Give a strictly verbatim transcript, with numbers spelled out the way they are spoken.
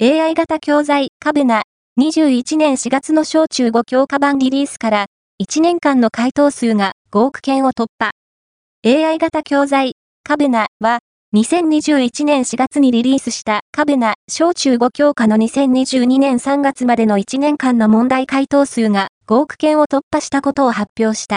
エーアイ 型教材、カブナ、にじゅういちねんしがつの小中ご教科版リリースから、いちねんかんの回答数がごおくけんを突破。エーアイ 型教材、カブナは、にせんにじゅういちねんしがつにリリースしたカブナ小中ご教科のにせんにじゅうにねんさんがつまでのいちねんかんの問題回答数がごおくけんを突破したことを発表した。